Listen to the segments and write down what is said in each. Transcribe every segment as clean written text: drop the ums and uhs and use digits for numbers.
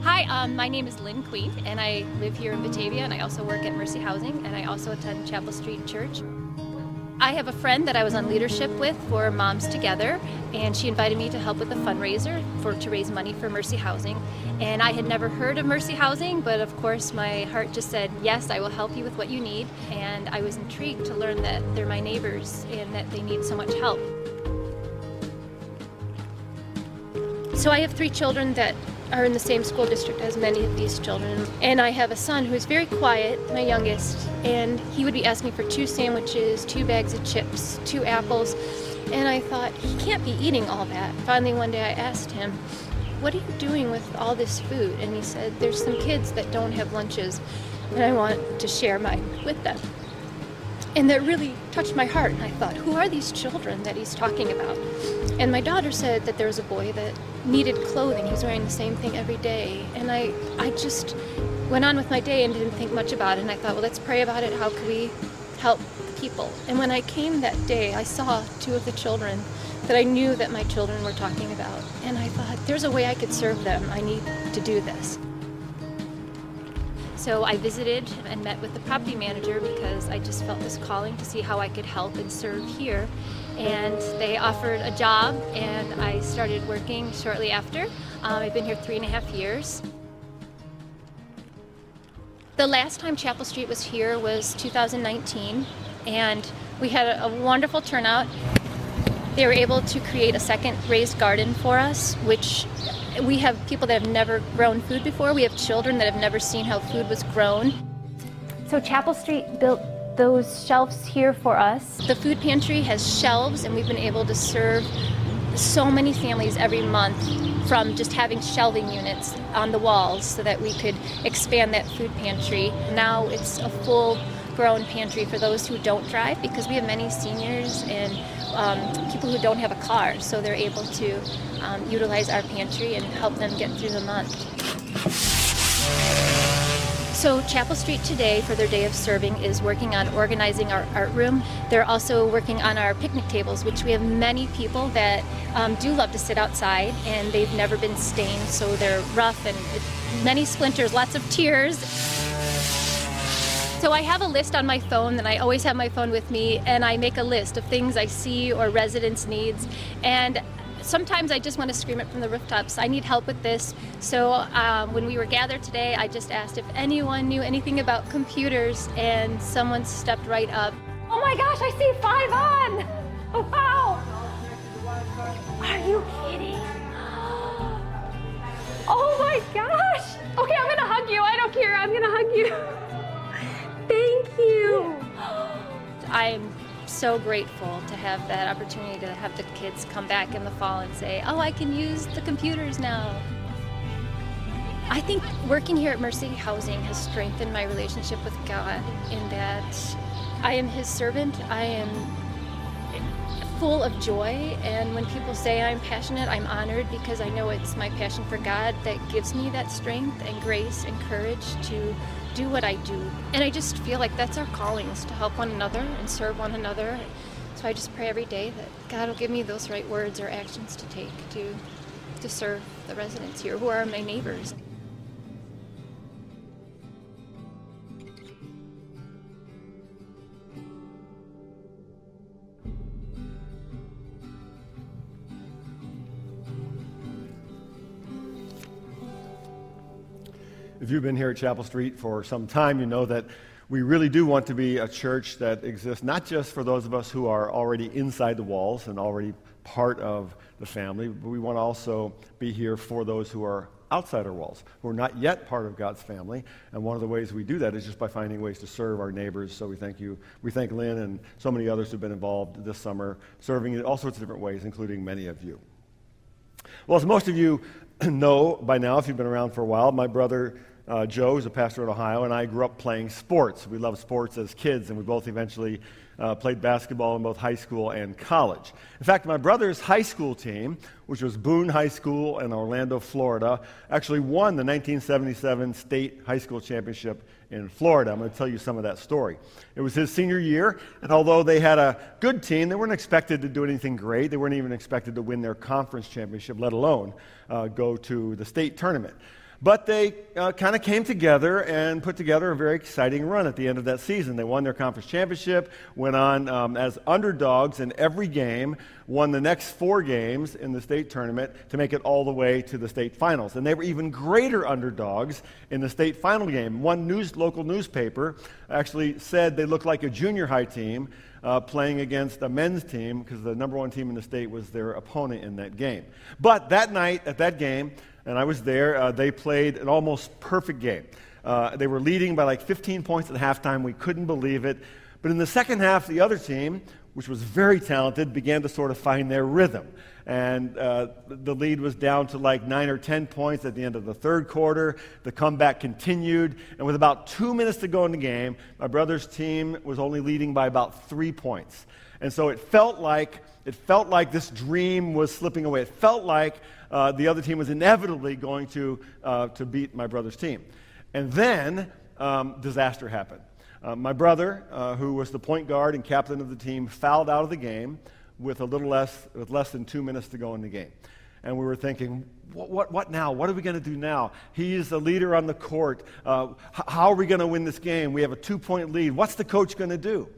Hi, my name is Lynn Queen, and I live here in Batavia, and I also work at Mercy Housing, and I also attend Chapel Street Church. I have a friend that I was on leadership with for Moms Together, and she invited me to help with a fundraiser to raise money for Mercy Housing. And I had never heard of Mercy Housing, but of course my heart just said, yes, I will help you with what you need. And I was intrigued to learn that they're my neighbors and that they need so much help. So I have three children that are in the same school district as many of these children. And I have a son who is very quiet, my youngest, and he would be asking for 2 sandwiches, 2 bags of chips, 2 apples. And I thought, he can't be eating all that. Finally, one day I asked him, what are you doing with all this food? And he said, there's some kids that don't have lunches and I want to share mine with them. And that really touched my heart. And I thought, who are these children that he's talking about? And my daughter said that there was a boy that needed clothing. He was wearing the same thing every day. And I just went on with my day and didn't think much about it. And I thought, well, let's pray about it. How can we help people? And when I came that day, I saw 2 of the children that I knew that my children were talking about. And I thought, there's a way I could serve them. I need to do this. So I visited and met with the property manager because I just felt this calling to see how I could help and serve here. And they offered a job and I started working shortly after. I've been here 3.5 years. The last time Chapel Street was here was 2019 and we had a wonderful turnout. They were able to create a second raised garden for us, which we have people that have never grown food before. We have children that have never seen how food was grown. So Chapel Street built those shelves here for us. The food pantry has shelves and we've been able to serve so many families every month from just having shelving units on the walls so that we could expand that food pantry. Now it's a full-grown pantry for those who don't drive because we have many seniors and people who don't have a car, so they're able to utilize our pantry and help them get through the month. So Chapel Street today for their day of serving is working on organizing our art room. They're also working on our picnic tables, which we have many people that do love to sit outside and they've never been stained, so they're rough and many splinters, lots of tears. So I have a list on my phone, and I always have my phone with me, and I make a list of things I see or residents' needs. And sometimes I just want to scream it from the rooftops, I need help with this. So when we were gathered today, I just asked if anyone knew anything about computers, and someone stepped right up. Oh my gosh, I see 5 on! Wow! Are you kidding? Oh my gosh! Okay, I'm gonna hug you, I don't care, I'm gonna hug you. Thank you. I'm so grateful to have that opportunity to have the kids come back in the fall and say, oh, I can use the computers now. I think working here at Mercy Housing has strengthened my relationship with God in that I am His servant. I am full of joy, and when people say I'm passionate, I'm honored because I know it's my passion for God that gives me that strength and grace and courage to do what I do. And I just feel like that's our callings, to help one another and serve one another. So I just pray every day that God will give me those right words or actions to take to serve the residents here who are my neighbors. If you've been here at Chapel Street for some time, you know that we really do want to be a church that exists not just for those of us who are already inside the walls and already part of the family, but we want to also be here for those who are outside our walls, who are not yet part of God's family. And one of the ways we do that is just by finding ways to serve our neighbors. So we thank you. We thank Lynn and so many others who've been involved this summer, serving in all sorts of different ways, including many of you. Well, as most of you know by now, if you've been around for a while, my brother Joe is a pastor in Ohio, and I grew up playing sports. We loved sports as kids, and we both eventually played basketball in both high school and college. In fact, my brother's high school team, which was Boone High School in Orlando, Florida, actually won the 1977 state high school championship in Florida. I'm going to tell you some of that story. It was his senior year, and although they had a good team, they weren't expected to do anything great. They weren't even expected to win their conference championship, let alone go to the state tournament. But they kind of came together and put together a very exciting run at the end of that season. They won their conference championship, went on as underdogs in every game, won the next 4 games in the state tournament to make it all the way to the state finals. And they were even greater underdogs in the state final game. One local newspaper actually said they looked like a junior high team playing against a men's team because the number 1 team in the state was their opponent in that game. But that night at that game, and I was there, they played an almost perfect game. They were leading by like 15 points at halftime. We couldn't believe it. But in the second half, the other team, which was very talented, began to sort of find their rhythm. And the lead was down to like 9 or 10 points at the end of the third quarter. The comeback continued. And with about 2 minutes to go in the game, my brother's team was only leading by about 3 points. And so it felt like this dream was slipping away. It felt like the other team was inevitably going to beat my brother's team. And then disaster happened. My brother, who was the point guard and captain of the team, fouled out of the game with less than 2 minutes to go in the game. And we were thinking, what now? What are we going to do now? He's the leader on the court. How are we going to win this game? We have a 2-point lead. What's the coach going to do?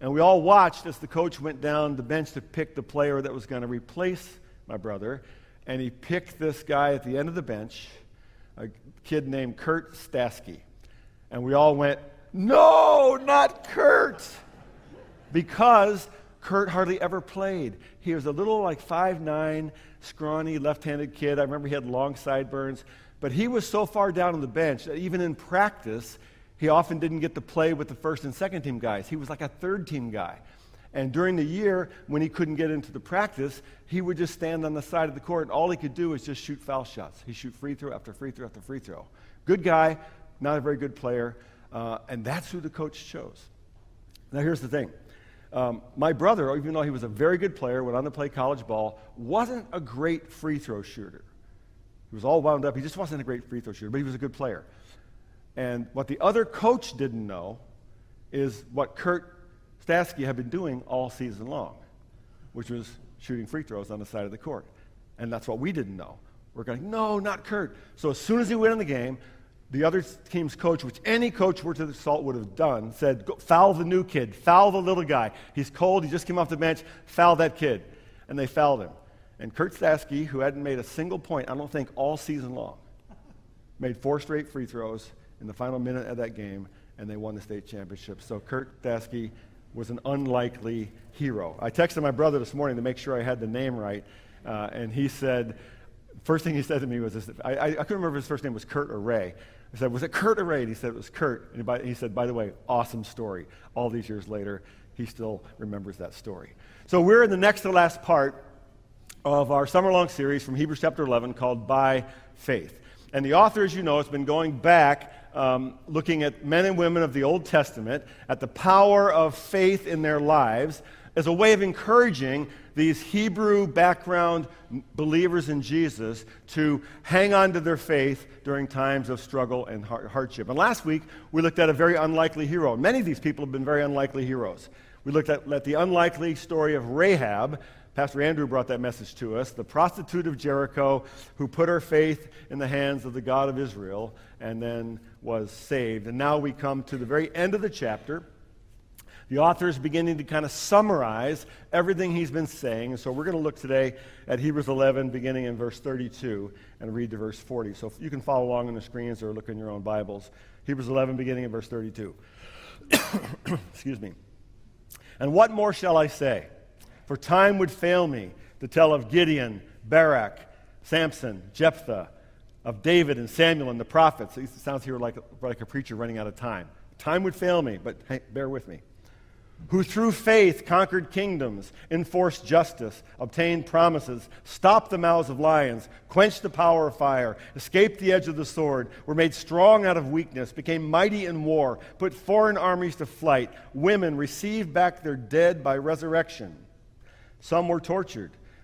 And we all watched as the coach went down the bench to pick the player that was going to replace my brother. And he picked this guy at the end of the bench, a kid named Kurt Staskey. And we all went, no, not Kurt! Because Kurt hardly ever played. He was a little like 5'9", scrawny, left-handed kid. I remember he had long sideburns. But he was so far down on the bench that even in practice, he often didn't get to play with the first and second team guys. He was like a third team guy. And during the year, when he couldn't get into the practice, he would just stand on the side of the court, and all he could do is just shoot foul shots. He'd shoot free throw after free throw after free throw. Good guy, not a very good player, and that's who the coach chose. Now here's the thing. My brother, even though he was a very good player, went on to play college ball, wasn't a great free throw shooter. He was all wound up. He just wasn't a great free throw shooter, but he was a good player. And what the other coach didn't know is what Kurt Staskey had been doing all season long, which was shooting free throws on the side of the court. And that's what we didn't know. We're going, no, not Kurt. So as soon as he went in the game, the other team's coach, which any coach worth his salt would have done, said, go, foul the new kid, foul the little guy. He's cold, he just came off the bench, foul that kid. And they fouled him. And Kurt Staskey, who hadn't made a single point, I don't think, all season long, made 4 straight free throws in the final minute of that game, and they won the state championship. So Kurt Staskey was an unlikely hero. I texted my brother this morning to make sure I had the name right, and he said, first thing he said to me was this, I couldn't remember if his first name was Kurt or Ray. I said, was it Kurt or Ray? And he said, it was Kurt. And he said, by the way, awesome story. All these years later, he still remembers that story. So we're in the next to last part of our summer-long series from Hebrews chapter 11 called By Faith. And the author, as you know, has been going back looking at men and women of the Old Testament, at the power of faith in their lives as a way of encouraging these Hebrew background believers in Jesus to hang on to their faith during times of struggle and hardship. And last week, we looked at a very unlikely hero. Many of these people have been very unlikely heroes. We looked at the unlikely story of Rahab. Pastor Andrew brought that message to us, the prostitute of Jericho who put her faith in the hands of the God of Israel and then was saved. And now we come to the very end of the chapter. The author is beginning to kind of summarize everything he's been saying. And so we're going to look today at Hebrews 11, beginning in verse 32, and read to verse 40. So you can follow along on the screens or look in your own Bibles. Hebrews 11, beginning in verse 32. Excuse me. And what more shall I say? For time would fail me to tell of Gideon, Barak, Samson, Jephthah, of David and Samuel and the prophets. It sounds here like a preacher running out of time. Time would fail me, but hey, bear with me. Who through faith conquered kingdoms, enforced justice, obtained promises, stopped the mouths of lions, quenched the power of fire, escaped the edge of the sword, were made strong out of weakness, became mighty in war, put foreign armies to flight. Women received back their dead by resurrection. Some were tortured,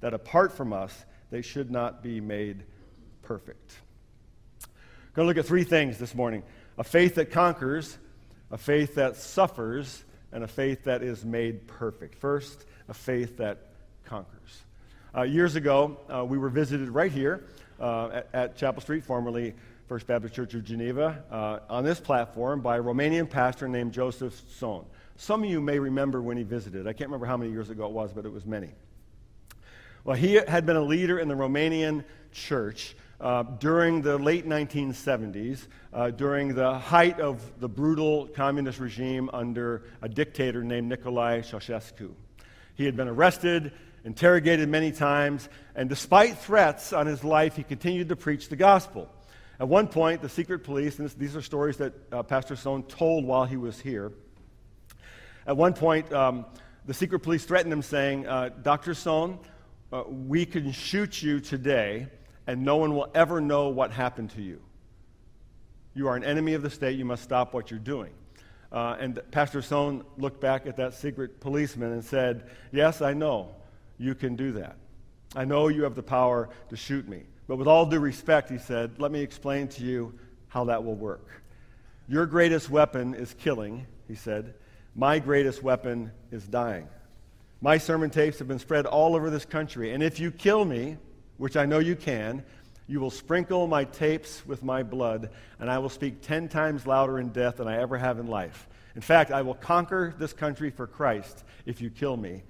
that apart from us, they should not be made perfect. I'm going to look at three things this morning: a faith that conquers, a faith that suffers, and a faith that is made perfect. First, a faith that conquers. Years ago, we were visited right here at Chapel Street, formerly First Baptist Church of Geneva, on this platform by a Romanian pastor named Josef Tson. Some of you may remember when he visited. I can't remember how many years ago it was, but it was many. Well, he had been a leader in the Romanian church during the late 1970s, during the height of the brutal communist regime under a dictator named Nicolae Ceaușescu. He had been arrested, interrogated many times, and despite threats on his life, he continued to preach the gospel. At one point, the secret police, and these are stories that Pastor Stone told while he was here, at one point, the secret police threatened him saying, Dr. Stone, we can shoot you today, and no one will ever know what happened to you. You are an enemy of the state. You must stop what you're doing. And Pastor Stone looked back at that secret policeman and said, yes, I know you can do that. I know you have the power to shoot me. But with all due respect, he said, let me explain to you how that will work. Your greatest weapon is killing, he said. My greatest weapon is dying. My sermon tapes have been spread all over this country, and if you kill me, which I know you can, you will sprinkle my tapes with my blood, and I will speak 10 times louder in death than I ever have in life. In fact, I will conquer this country for Christ if you kill me.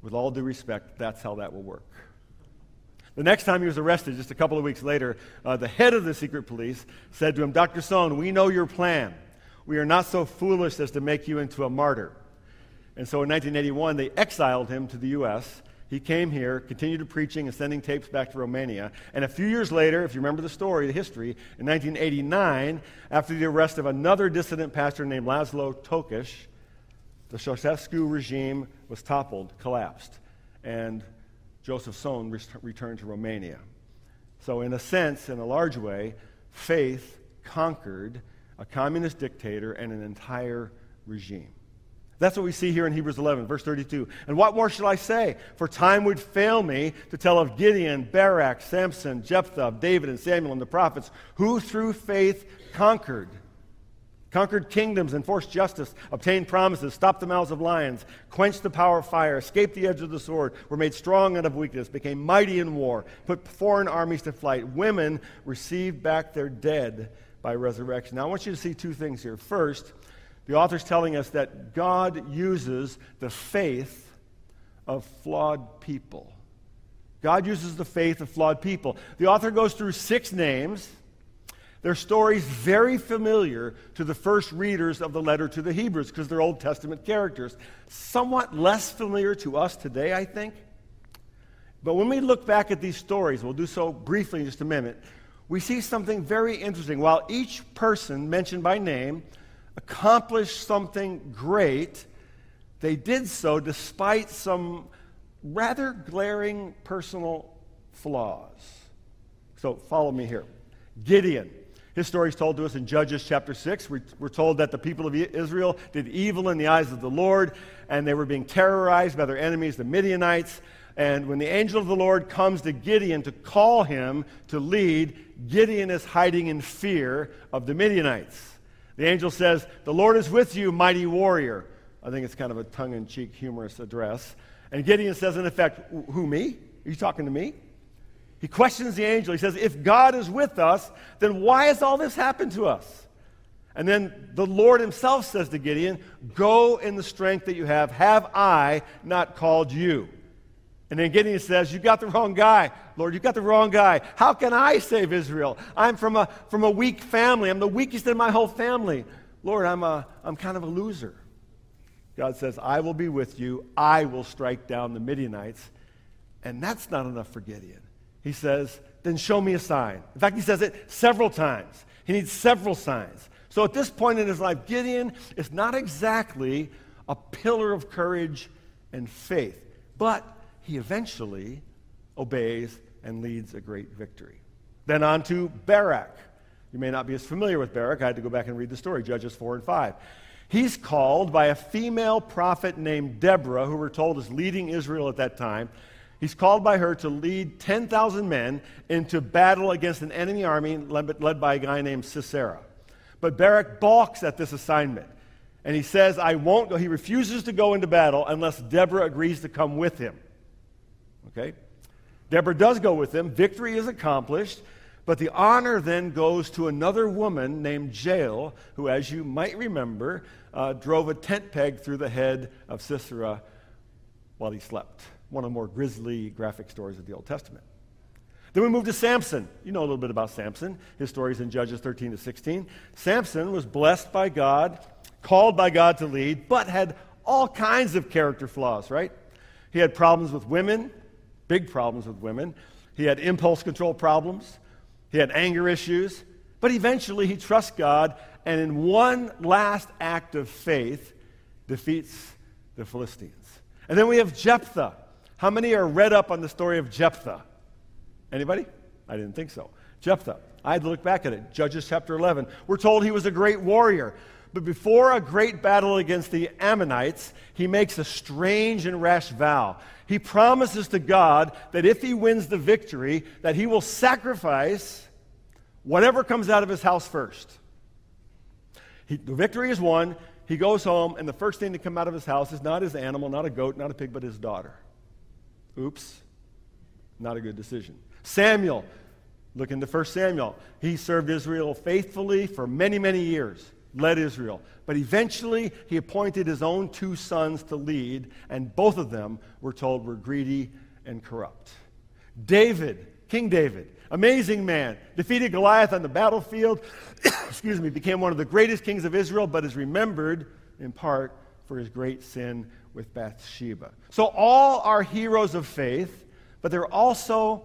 With all due respect, that's how that will work. The next time he was arrested, just a couple of weeks later, the head of the secret police said to him, Dr. Stone, we know your plan. We are not so foolish as to make you into a martyr. And so in 1981, they exiled him to the U.S. He came here, continued preaching and sending tapes back to Romania. And a few years later, if you remember the story, the history, in 1989, after the arrest of another dissident pastor named Laszlo Tokish, the Ceausescu regime was toppled, collapsed, and Josef Tson returned to Romania. So in a sense, in a large way, faith conquered a communist dictator and an entire regime. That's what we see here in Hebrews 11, verse 32. And what more shall I say? For time would fail me to tell of Gideon, Barak, Samson, Jephthah, David, and Samuel, and the prophets, who through faith conquered kingdoms, enforced justice, obtained promises, stopped the mouths of lions, quenched the power of fire, escaped the edge of the sword, were made strong out of weakness, became mighty in war, put foreign armies to flight. Women received back their dead by resurrection. Now I want you to see two things here. First, the author's telling us that God uses the faith of flawed people. God uses the faith of flawed people. The author goes through 6 names. Their stories very familiar to the first readers of the letter to the Hebrews because they're Old Testament characters. Somewhat less familiar to us today, I think. But when we look back at these stories, we'll do so briefly in just a minute, we see something very interesting. While each person mentioned by name accomplished something great, they did so despite some rather glaring personal flaws. So follow me here. Gideon. His story is told to us in Judges chapter 6. We're told that the people of Israel did evil in the eyes of the Lord, and they were being terrorized by their enemies, the Midianites. And when the angel of the Lord comes to Gideon to call him to lead, Gideon is hiding in fear of the Midianites. The angel says, "The Lord is with you, mighty warrior." I think it's kind of a tongue-in-cheek, humorous address. And Gideon says, in effect, "Who, me? Are you talking to me?" He questions the angel. He says, "If God is with us, then why has all this happened to us?" And then the Lord himself says to Gideon, "Go in the strength that you have. Have I not called you?" And then Gideon says, "You got the wrong guy, Lord. You got the wrong guy. How can I save Israel? I'm from a weak family. I'm the weakest in my whole family. Lord, I'm kind of a loser." God says, "I will be with you. I will strike down the Midianites." And that's not enough for Gideon. He says, "Then show me a sign." In fact, he says it several times. He needs several signs. So at this point in his life, Gideon is not exactly a pillar of courage and faith, but he eventually obeys and leads a great victory. Then on to Barak. You may not be as familiar with Barak. I had to go back and read the story, Judges 4 and 5. He's called by a female prophet named Deborah, who we're told is leading Israel at that time. He's called by her to lead 10,000 men into battle against an enemy army led by a guy named Sisera. But Barak balks at this assignment. And he says, I won't go. He refuses to go into battle unless Deborah agrees to come with him. Okay? Deborah does go with him. Victory is accomplished. But the honor then goes to another woman named Jael, who, as you might remember, drove a tent peg through the head of Sisera while he slept. One of the more grisly graphic stories of the Old Testament. Then we move to Samson. You know a little bit about Samson. His story is in Judges 13 to 16. Samson was blessed by God, called by God to lead, but had all kinds of character flaws, right? He had problems with women, big problems with women. He had impulse control problems. He had anger issues, but eventually he trusts God and in one last act of faith defeats the Philistines. And then we have Jephthah. How many are read up on the story of Jephthah? Anybody? I didn't think so. Jephthah. I had to look back at it. Judges chapter 11. We're told he was a great warrior, but before a great battle against the Ammonites, he makes a strange and rash vow. He promises to God that if he wins the victory, that he will sacrifice whatever comes out of his house first. The victory is won. He goes home, and the first thing to come out of his house is not his animal, not a goat, not a pig, but his daughter. Oops. Not a good decision. Samuel. Look into 1 Samuel. He served Israel faithfully for many, many years. Led Israel. But eventually, he appointed his own two sons to lead, and both of them, we're told, were greedy and corrupt. David, King David, amazing man, defeated Goliath on the battlefield, became one of the greatest kings of Israel, but is remembered, in part, for his great sin with Bathsheba. So all are heroes of faith, but they're also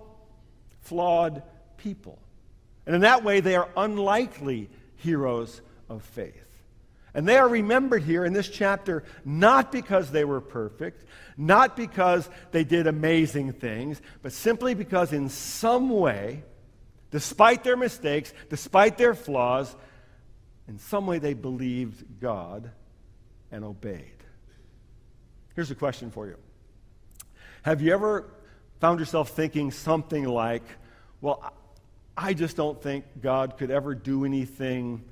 flawed people. And in that way, they are unlikely heroes of faith. And they are remembered here in this chapter not because they were perfect, not because they did amazing things, but simply because in some way, despite their mistakes, despite their flaws, in some way they believed God and obeyed. Here's a question for you. Have you ever found yourself thinking something like, well, I just don't think God could ever do anything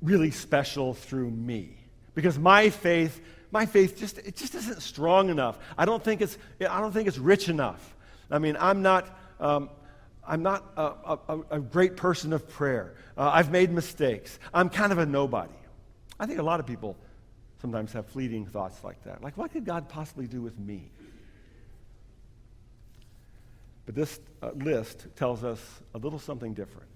really special through me, because my faith just isn't strong enough. I don't think it's rich enough. I mean, I'm not a great person of prayer. I've made mistakes. I'm kind of a nobody. I think a lot of people sometimes have fleeting thoughts like that. Like, what could God possibly do with me? But this list tells us a little something different.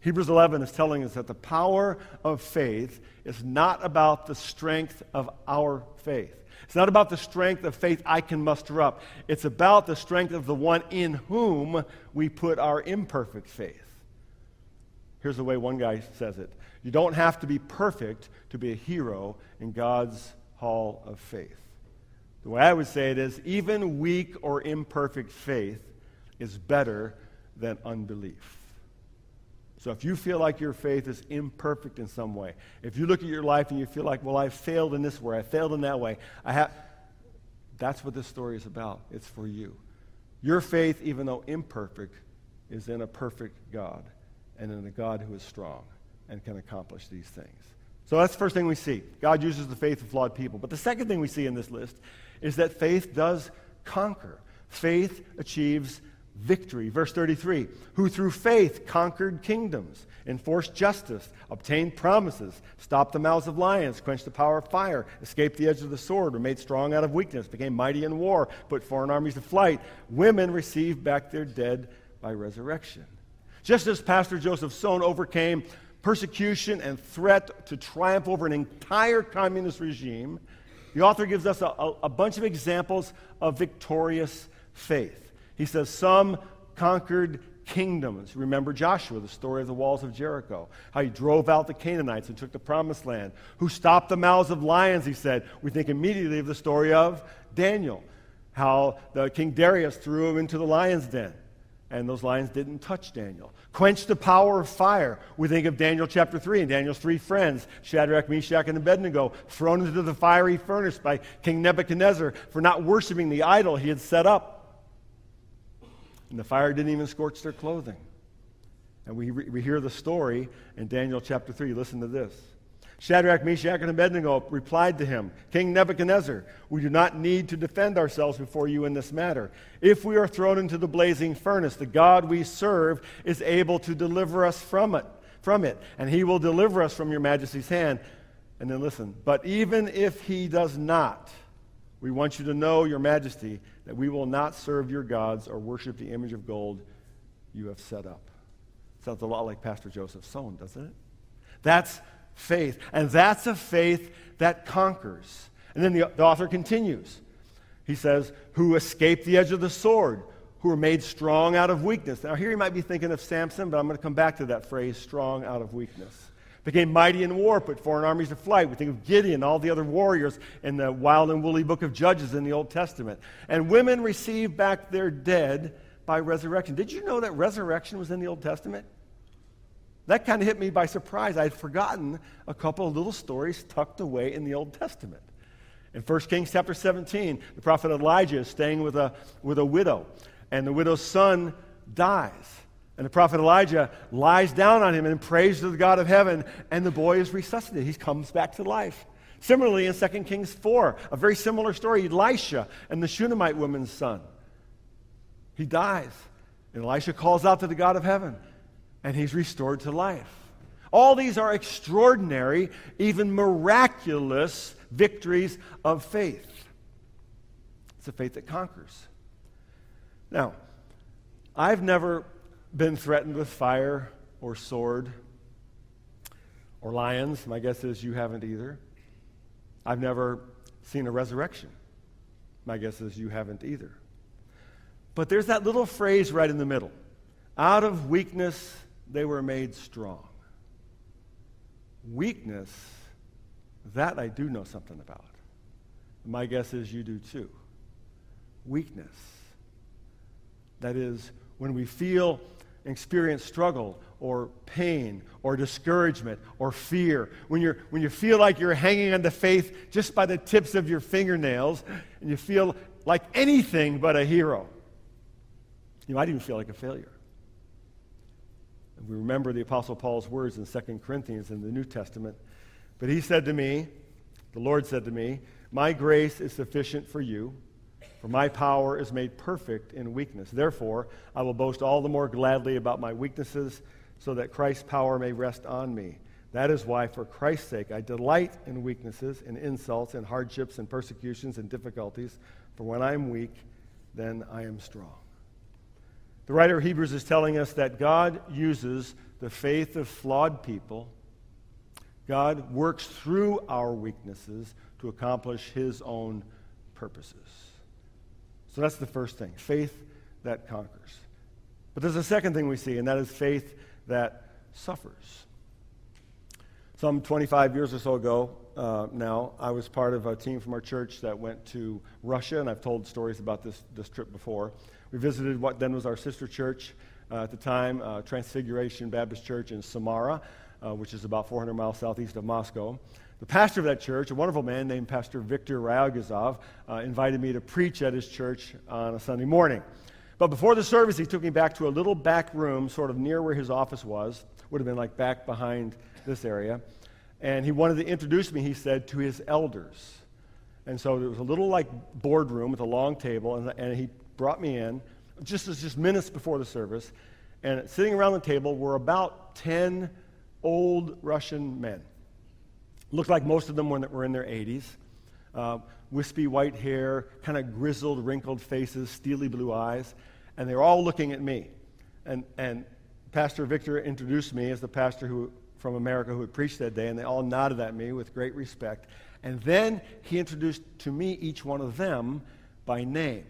Hebrews 11 is telling us that the power of faith is not about the strength of our faith. It's not about the strength of faith I can muster up. It's about the strength of the one in whom we put our imperfect faith. Here's the way one guy says it. You don't have to be perfect to be a hero in God's hall of faith. The way I would say it is, even weak or imperfect faith is better than unbelief. So if you feel like your faith is imperfect in some way, if you look at your life and you feel like, well, I failed in this way, I failed in that way, that's what this story is about. It's for you. Your faith, even though imperfect, is in a perfect God and in a God who is strong and can accomplish these things. So that's the first thing we see. God uses the faith of flawed people. But the second thing we see in this list is that faith does conquer. Faith achieves victory. Verse 33, who through faith conquered kingdoms, enforced justice, obtained promises, stopped the mouths of lions, quenched the power of fire, escaped the edge of the sword, were made strong out of weakness, became mighty in war, put foreign armies to flight. Women received back their dead by resurrection. Just as Pastor Josef Tson overcame persecution and threat to triumph over an entire communist regime, the author gives us a bunch of examples of victorious faith. He says, some conquered kingdoms. Remember Joshua, the story of the walls of Jericho, how he drove out the Canaanites and took the promised land. Who stopped the mouths of lions, he said. We think immediately of the story of Daniel, how King Darius threw him into the lion's den. and those lions didn't touch Daniel. Quench the power of fire. We think of Daniel chapter 3 and Daniel's three friends, Shadrach, Meshach, and Abednego, thrown into the fiery furnace by King Nebuchadnezzar for not worshiping the idol he had set up. And the fire didn't even scorch their clothing. And we hear the story in Daniel chapter 3. Listen to this. Shadrach, Meshach, and Abednego replied to him, King Nebuchadnezzar, we do not need to defend ourselves before you in this matter. If we are thrown into the blazing furnace, the God we serve is able to deliver us from it, and he will deliver us from your majesty's hand. And then listen, but even if he does not, we want you to know, your majesty, that we will not serve your gods or worship the image of gold you have set up. Sounds a lot like Pastor Josef Tson, doesn't it? That's faith. And that's a faith that conquers. And then the author continues. He says, who escaped the edge of the sword, who were made strong out of weakness. Now here you might be thinking of Samson, but I'm going to come back to that phrase, strong out of weakness. Became mighty in war, put foreign armies to flight. We think of Gideon, all the other warriors in the wild and woolly book of Judges in the Old Testament. And women received back their dead by resurrection. Did you know that resurrection was in the Old Testament? That kind of hit me by surprise. I had forgotten a couple of little stories tucked away in the Old Testament. In 1 Kings chapter 17, the prophet Elijah is staying with a widow, and the widow's son dies. And the prophet Elijah lies down on him and prays to the God of heaven, and the boy is resuscitated. He comes back to life. Similarly, in 2 Kings 4, a very similar story, Elisha and the Shunammite woman's son. He dies, and Elisha calls out to the God of heaven, and he's restored to life. All these are extraordinary, even miraculous victories of faith. It's a faith that conquers. Now, I've never been threatened with fire or sword or lions. My guess is you haven't either. I've never seen a resurrection. My guess is you haven't either. But there's that little phrase right in the middle. Out of weakness, they were made strong. Weakness, that I do know something about. My guess is you do too. Weakness. That is, when we feel and experience struggle or pain or discouragement or fear, when you feel like you're hanging on to faith just by the tips of your fingernails, and you feel like anything but a hero. You might even feel like a failure. We remember the Apostle Paul's words in 2 Corinthians in the New Testament. But he said to me, the Lord said to me, my grace is sufficient for you, for my power is made perfect in weakness. Therefore, I will boast all the more gladly about my weaknesses, so that Christ's power may rest on me. That is why, for Christ's sake, I delight in weaknesses, in insults, in hardships, in persecutions, in difficulties. For when I am weak, then I am strong. The writer of Hebrews is telling us that God uses the faith of flawed people. God works through our weaknesses to accomplish his own purposes. So that's the first thing, faith that conquers. But there's a second thing we see, and that is faith that suffers. Some 25 years or so ago now, I was part of a team from our church that went to Russia, and I've told stories about this trip before. We visited what then was our sister church at the time, Transfiguration Baptist Church in Samara, which is about 400 miles southeast of Moscow. The pastor of that church, a wonderful man named Pastor Victor Ryogazov, invited me to preach at his church on a Sunday morning. But before the service, he took me back to a little back room, sort of near where his office was. Would have been like back behind this area. And he wanted to introduce me, he said, to his elders. And so there was a little like boardroom with a long table, and he brought me in, just minutes before the service, and sitting around the table were about 10 old Russian men. Looked like most of them were in their 80s. Wispy white hair, kind of grizzled, wrinkled faces, steely blue eyes, and they were all looking at me. And Pastor Victor introduced me as the pastor from America who had preached that day, and they all nodded at me with great respect. And then he introduced to me each one of them by name.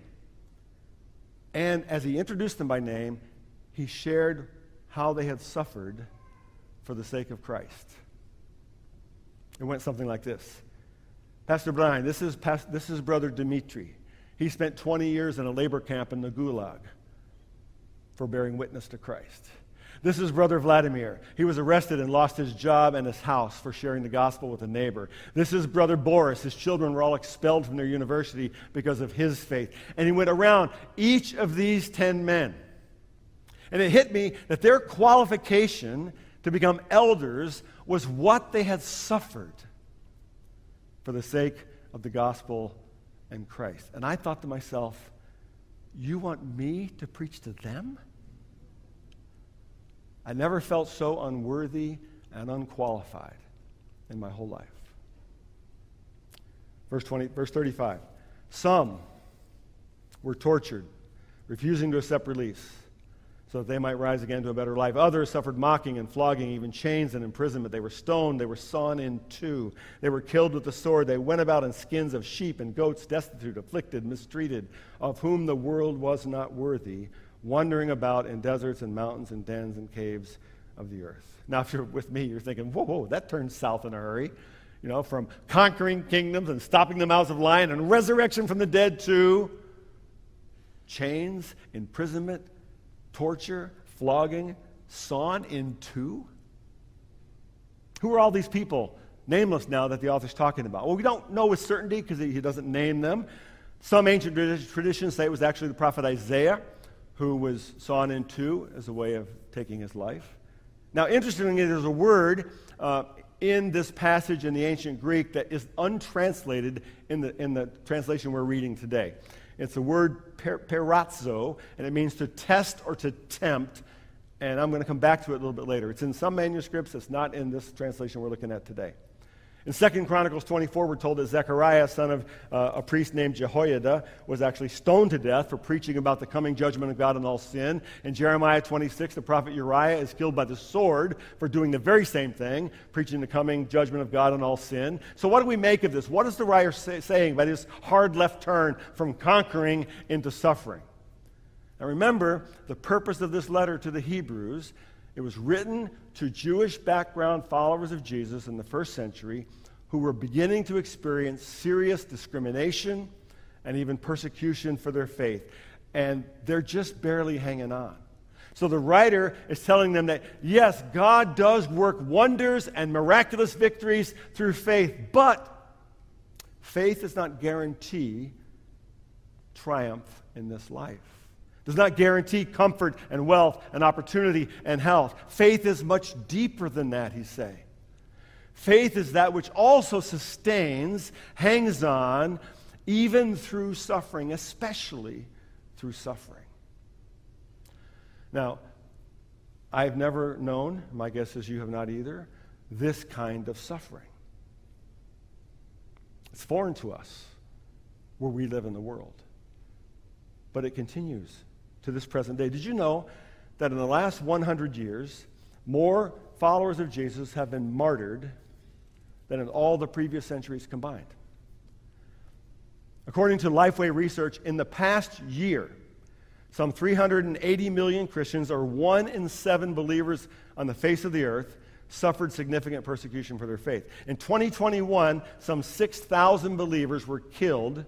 And as he introduced them by name, he shared how they had suffered for the sake of Christ. It went something like this. Pastor Brian, this is Brother Dimitri. He spent 20 years in a labor camp in the Gulag. for bearing witness to Christ. This is Brother Vladimir. He was arrested and lost his job and his house for sharing the gospel with a neighbor. This is Brother Boris. His children were all expelled from their university because of his faith. And he went around each of these 10 men. And it hit me that their qualification to become elders was what they had suffered for the sake of the gospel and Christ. And I thought to myself, you want me to preach to them? I never felt so unworthy and unqualified in my whole life. Verse 35. Some were tortured, refusing to accept release, so that they might rise again to a better life. Others suffered mocking and flogging, even chains and imprisonment. They were stoned. They were sawn in two. They were killed with the sword. They went about in skins of sheep and goats, destitute, afflicted, mistreated, of whom the world was not worthy, wandering about in deserts and mountains and dens and caves of the earth. Now, if you're with me, you're thinking, whoa, that turns south in a hurry. You know, from conquering kingdoms and stopping the mouths of lions and resurrection from the dead to chains, imprisonment, torture, flogging, sawn in two. Who are all these people, nameless now, that the author's talking about? Well, we don't know with certainty because he doesn't name them. Some ancient traditions say it was actually the prophet Isaiah who was sawn in two as a way of taking his life. Now, interestingly, there's a word in this passage in the ancient Greek that is untranslated in the translation we're reading today. It's the word perazzo, and it means to test or to tempt, and I'm going to come back to it a little bit later. It's in some manuscripts. It's not in this translation we're looking at today. In 2 Chronicles 24, we're told that Zechariah, son of a priest named Jehoiada, was actually stoned to death for preaching about the coming judgment of God on all sin. In Jeremiah 26, the prophet Uriah is killed by the sword for doing the very same thing, preaching the coming judgment of God on all sin. So what do we make of this? What is the writer saying by this hard left turn from conquering into suffering? Now remember, the purpose of this letter to the Hebrews, it was written to Jewish background followers of Jesus in the first century who were beginning to experience serious discrimination and even persecution for their faith. And they're just barely hanging on. So the writer is telling them that, yes, God does work wonders and miraculous victories through faith, but faith does not guarantee triumph in this life. Does not guarantee comfort and wealth and opportunity and health. Faith is much deeper than that, he's saying. Faith is that which also sustains, hangs on, even through suffering, especially through suffering. Now, I've never known, my guess is you have not either, this kind of suffering. It's foreign to us where we live in the world. But it continues to this present day. Did you know that in the last 100 years, more followers of Jesus have been martyred than in all the previous centuries combined? According to Lifeway Research, in the past year, some 380 million Christians, or 1 in 7 believers on the face of the earth, suffered significant persecution for their faith. In 2021, some 6,000 believers were killed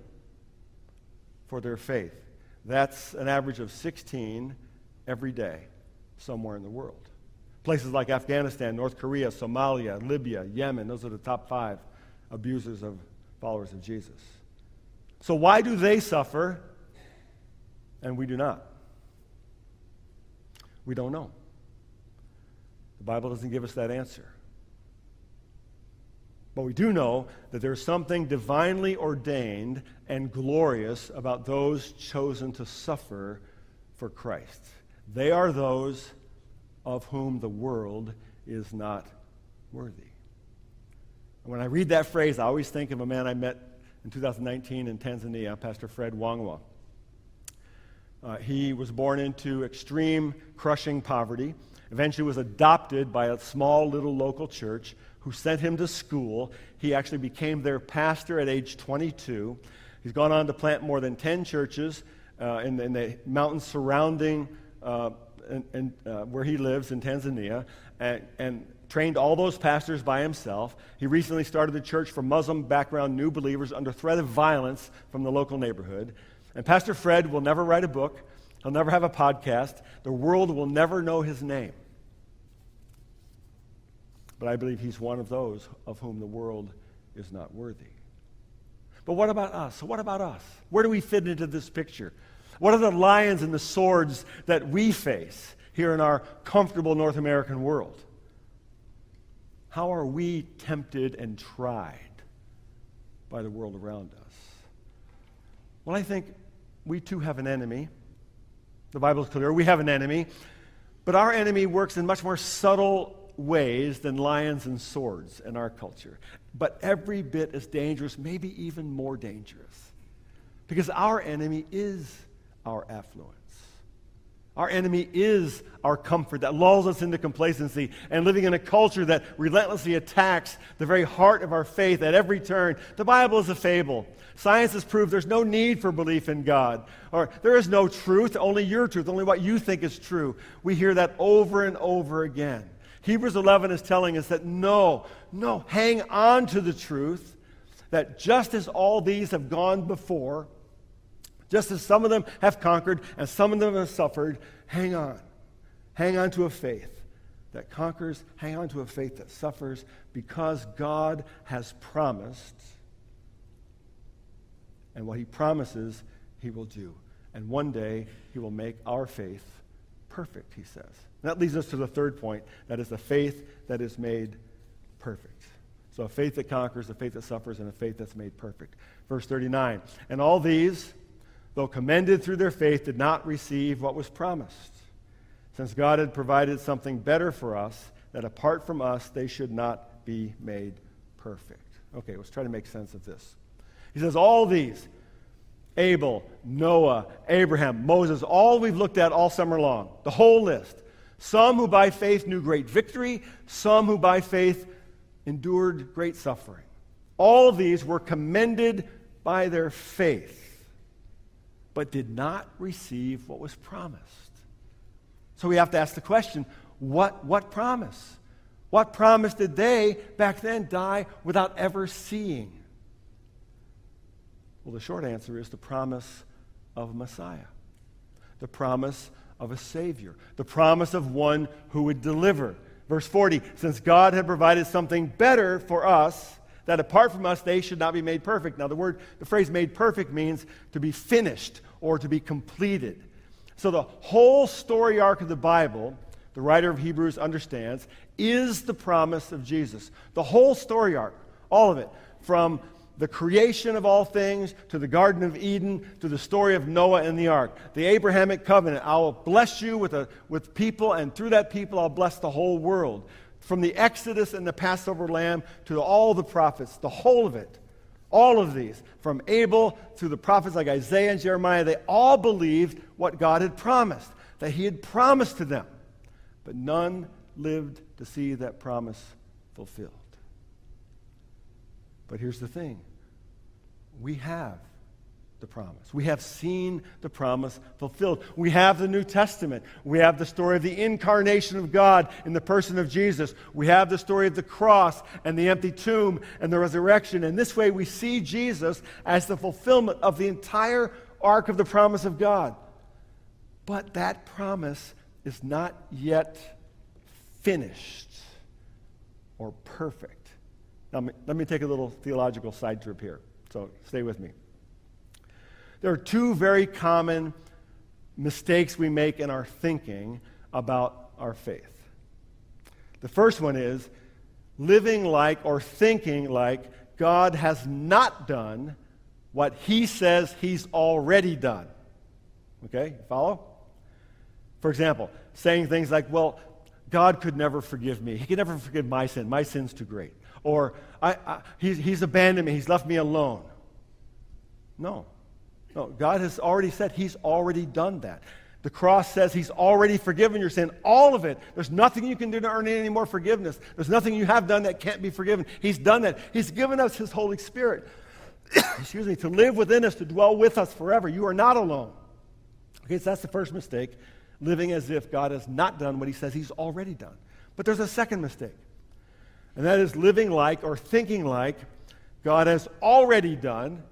for their faith. That's an average of 16 every day somewhere in the world. Places like Afghanistan, North Korea, Somalia, Libya, Yemen, those are the top 5 abusers of followers of Jesus. So why do they suffer and we do not? We don't know. The Bible doesn't give us that answer. But we do know that there's something divinely ordained and glorious about those chosen to suffer for Christ. They are those of whom the world is not worthy. And when I read that phrase, I always think of a man I met in 2019 in Tanzania, Pastor Fred Wangwa. He was born into extreme, crushing poverty, eventually was adopted by a small little local church who sent him to school. He actually became their pastor at age 22. He's gone on to plant more than 10 churches in the mountains surrounding where he lives in Tanzania, and trained all those pastors by himself. He recently started a church for Muslim background new believers under threat of violence from the local neighborhood. And Pastor Fred will never write a book. He'll never have a podcast. The world will never know his name. But I believe he's one of those of whom the world is not worthy. But what about us? What about us? Where do we fit into this picture? What are the lions and the swords that we face here in our comfortable North American world? How are we tempted and tried by the world around us? Well, I think we too have an enemy. The Bible's clear. We have an enemy. But our enemy works in much more subtle ways than lions and swords in our culture. But every bit as dangerous, maybe even more dangerous. Because our enemy is our affluence. Our enemy is our comfort that lulls us into complacency and living in a culture that relentlessly attacks the very heart of our faith at every turn. The Bible is a fable. Science has proved there's no need for belief in God. Or there is no truth, only your truth, only what you think is true. We hear that over and over again. Hebrews 11 is telling us that no, hang on to the truth that just as all these have gone before, just as some of them have conquered and some of them have suffered, hang on. Hang on to a faith that conquers. Hang on to a faith that suffers because God has promised. And what he promises, he will do. And one day, he will make our faith perfect, he says. And that leads us to the third point. That is the faith that is made perfect. So a faith that conquers, a faith that suffers, and a faith that's made perfect. Verse 39, and all these, though commended through their faith, did not receive what was promised, since God had provided something better for us, that apart from us they should not be made perfect. Okay, let's try to make sense of this. He says, all these, Abel, Noah, Abraham, Moses, all we've looked at all summer long, the whole list. Some who by faith knew great victory, some who by faith endured great suffering. All these were commended by their faith, but did not receive what was promised. So we have to ask the question, what promise? What promise did they back then die without ever seeing? Well, the short answer is the promise of Messiah, the promise of a Savior, the promise of one who would deliver. Verse 40, since God had provided something better for us, that apart from us, they should not be made perfect. Now, the phrase made perfect means to be finished or to be completed. So the whole story arc of the Bible, the writer of Hebrews understands, is the promise of Jesus. The whole story arc, all of it, from the creation of all things to the Garden of Eden to the story of Noah and the ark, the Abrahamic covenant, I will bless you with people, and through that people I'll bless the whole world. From the Exodus and the Passover lamb to all the prophets, the whole of it, all of these, from Abel through the prophets like Isaiah and Jeremiah, they all believed what God had promised, that he had promised to them. But none lived to see that promise fulfilled. But here's the thing. We have the promise. We have seen the promise fulfilled. We have the New Testament. We have the story of the incarnation of God in the person of Jesus. We have the story of the cross and the empty tomb and the resurrection. And this way we see Jesus as the fulfillment of the entire arc of the promise of God. But that promise is not yet finished or perfect. Now, let me take a little theological side trip here. So stay with me. There are two very common mistakes we make in our thinking about our faith. The first one is living like or thinking like God has not done what he says he's already done. Okay, follow? For example, saying things like, well, God could never forgive me. He could never forgive my sin. My sin's too great. Or he's abandoned me. He's left me alone. No, God has already said he's already done that. The cross says he's already forgiven your sin, all of it. There's nothing you can do to earn any more forgiveness. There's nothing you have done that can't be forgiven. He's done that. He's given us his Holy Spirit, to live within us, to dwell with us forever. You are not alone. Okay, so that's the first mistake, living as if God has not done what he says he's already done. But there's a second mistake, and that is living like or thinking like God has already done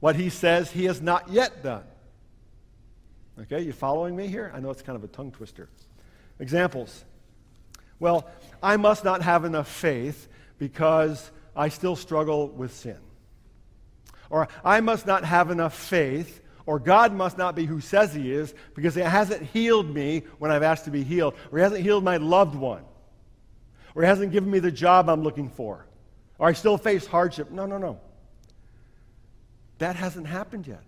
what he says he has not yet done. Okay, you following me here? I know it's kind of a tongue twister. Examples. Well, I must not have enough faith because I still struggle with sin. Or I must not have enough faith, or God must not be who says he is because he hasn't healed me when I've asked to be healed, or he hasn't healed my loved one, or he hasn't given me the job I'm looking for, or I still face hardship. No, no, no. That hasn't happened yet.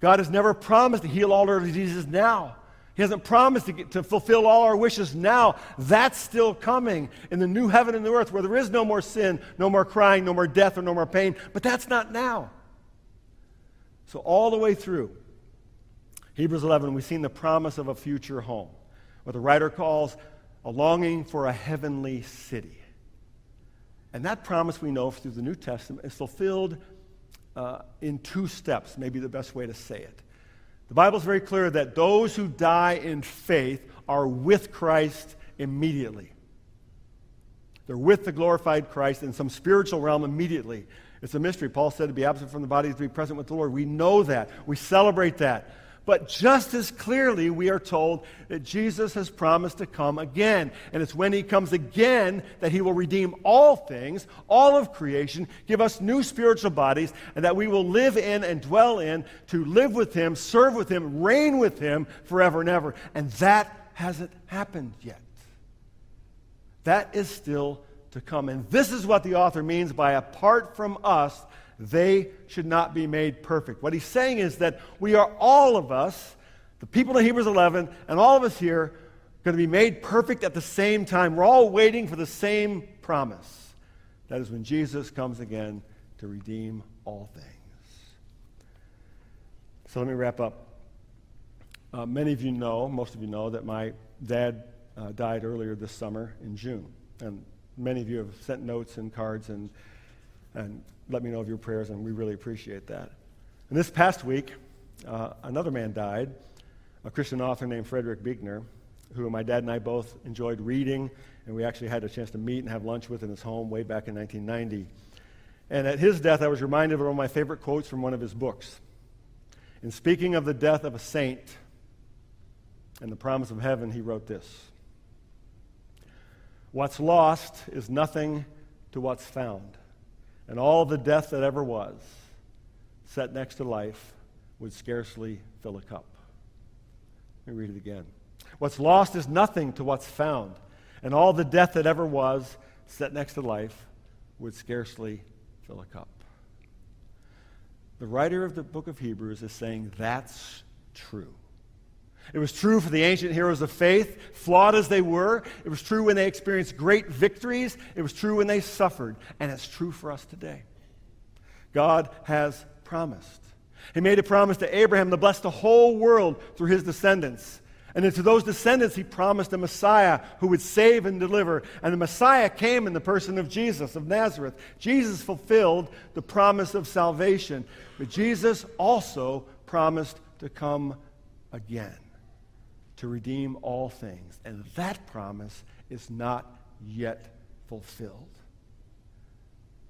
God has never promised to heal all our diseases now. He hasn't promised to fulfill all our wishes now. That's still coming in the new heaven and the earth where there is no more sin, no more crying, no more death, or no more pain. But that's not now. So all the way through Hebrews 11, we've seen the promise of a future home, what the writer calls a longing for a heavenly city. And that promise we know through the New Testament is fulfilled in two steps, maybe the best way to say it. The Bible is very clear that those who die in faith are with Christ immediately. They're with the glorified Christ in some spiritual realm immediately. It's a mystery. Paul said to be absent from the body is to be present with the Lord. We know that. We celebrate that. But just as clearly, we are told that Jesus has promised to come again. And it's when he comes again that he will redeem all things, all of creation, give us new spiritual bodies, and that we will live in and dwell in, to live with him, serve with him, reign with him forever and ever. And that hasn't happened yet. That is still to come. And this is what the author means by apart from us, they should not be made perfect. What he's saying is that we are all of us, the people in Hebrews 11, and all of us here, going to be made perfect at the same time. We're all waiting for the same promise. That is when Jesus comes again to redeem all things. So let me wrap up. Many of you know, most of you know, that my dad died earlier this summer in June. And many of you have sent notes and cards and let me know of your prayers, and we really appreciate that. And this past week, another man died, a Christian author named Frederick Buechner, who my dad and I both enjoyed reading, and we actually had a chance to meet and have lunch with in his home way back in 1990. And at his death, I was reminded of one of my favorite quotes from one of his books. In speaking of the death of a saint and the promise of heaven, he wrote this: "What's lost is nothing to what's found. And all the death that ever was, set next to life, would scarcely fill a cup." Let me read it again. What's lost is nothing to what's found, and all the death that ever was, set next to life, would scarcely fill a cup. The writer of the book of Hebrews is saying that's true. It was true for the ancient heroes of faith, flawed as they were. It was true when they experienced great victories. It was true when they suffered. And it's true for us today. God has promised. He made a promise to Abraham to bless the whole world through his descendants. And then to those descendants, he promised a Messiah who would save and deliver. And the Messiah came in the person of Jesus, of Nazareth. Jesus fulfilled the promise of salvation. But Jesus also promised to come again, to redeem all things. And that promise is not yet fulfilled.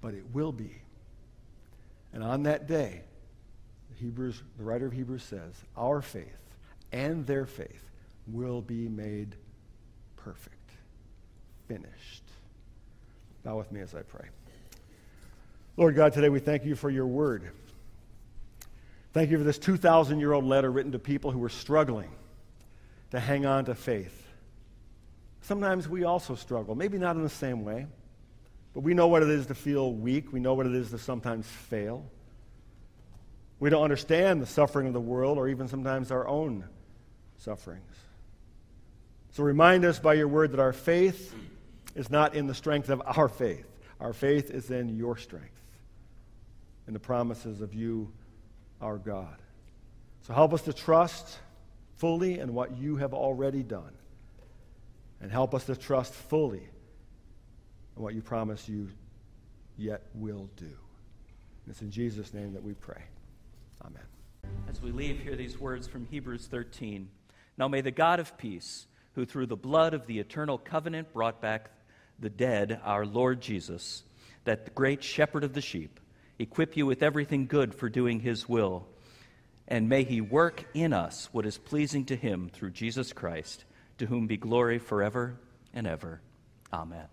But it will be. And on that day, the writer of Hebrews says, our faith and their faith will be made perfect, finished. Bow with me as I pray. Lord God, today we thank you for your word. Thank you for this 2,000-year-old letter written to people who were struggling to hang on to faith. Sometimes we also struggle, maybe not in the same way, but we know what it is to feel weak. We know what it is to sometimes fail. We don't understand the suffering of the world or even sometimes our own sufferings. So remind us by your word that our faith is not in the strength of our faith. Our faith is in your strength and the promises of you, our God. So help us to trust fully in what you have already done. And help us to trust fully in what you promise you yet will do. And it's in Jesus' name that we pray. Amen. As we leave, hear these words from Hebrews 13. Now may the God of peace, who through the blood of the eternal covenant brought back the dead, our Lord Jesus, that the great shepherd of the sheep, equip you with everything good for doing his will, and may he work in us what is pleasing to him through Jesus Christ, to whom be glory forever and ever. Amen.